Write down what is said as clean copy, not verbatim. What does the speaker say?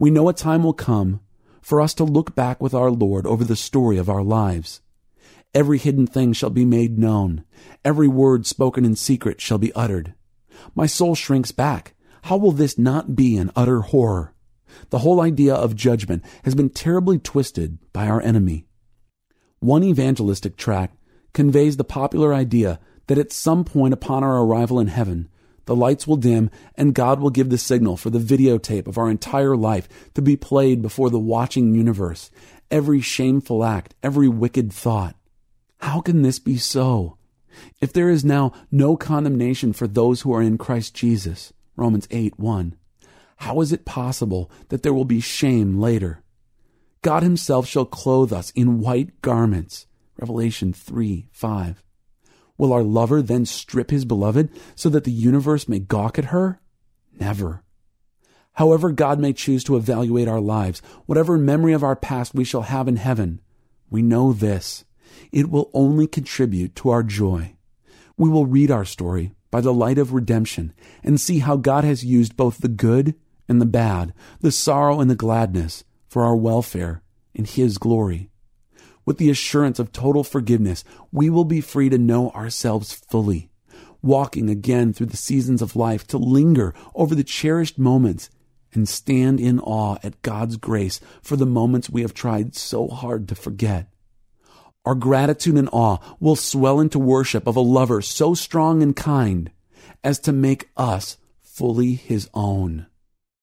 We know a time will come for us to look back with our Lord over the story of our lives. Every hidden thing shall be made known. Every word spoken in secret shall be uttered. My soul shrinks back. How will this not be an utter horror? The whole idea of judgment has been terribly twisted by our enemy. One evangelistic tract conveys the popular idea that at some point upon our arrival in heaven, the lights will dim and God will give the signal for the videotape of our entire life to be played before the watching universe, every shameful act, every wicked thought. How can this be so? If there is now no condemnation for those who are in Christ Jesus, Romans 8:1, how is it possible that there will be shame later? God himself shall clothe us in white garments, Revelation 3:5. Will our lover then strip his beloved so that the universe may gawk at her? Never. However God may choose to evaluate our lives, whatever memory of our past we shall have in heaven, we know this: it will only contribute to our joy. We will read our story by the light of redemption and see how God has used both the good and the bad, the sorrow and the gladness, for our welfare and his glory. With the assurance of total forgiveness, we will be free to know ourselves fully, walking again through the seasons of life to linger over the cherished moments and stand in awe at God's grace for the moments we have tried so hard to forget. Our gratitude and awe will swell into worship of a lover so strong and kind as to make us fully his own.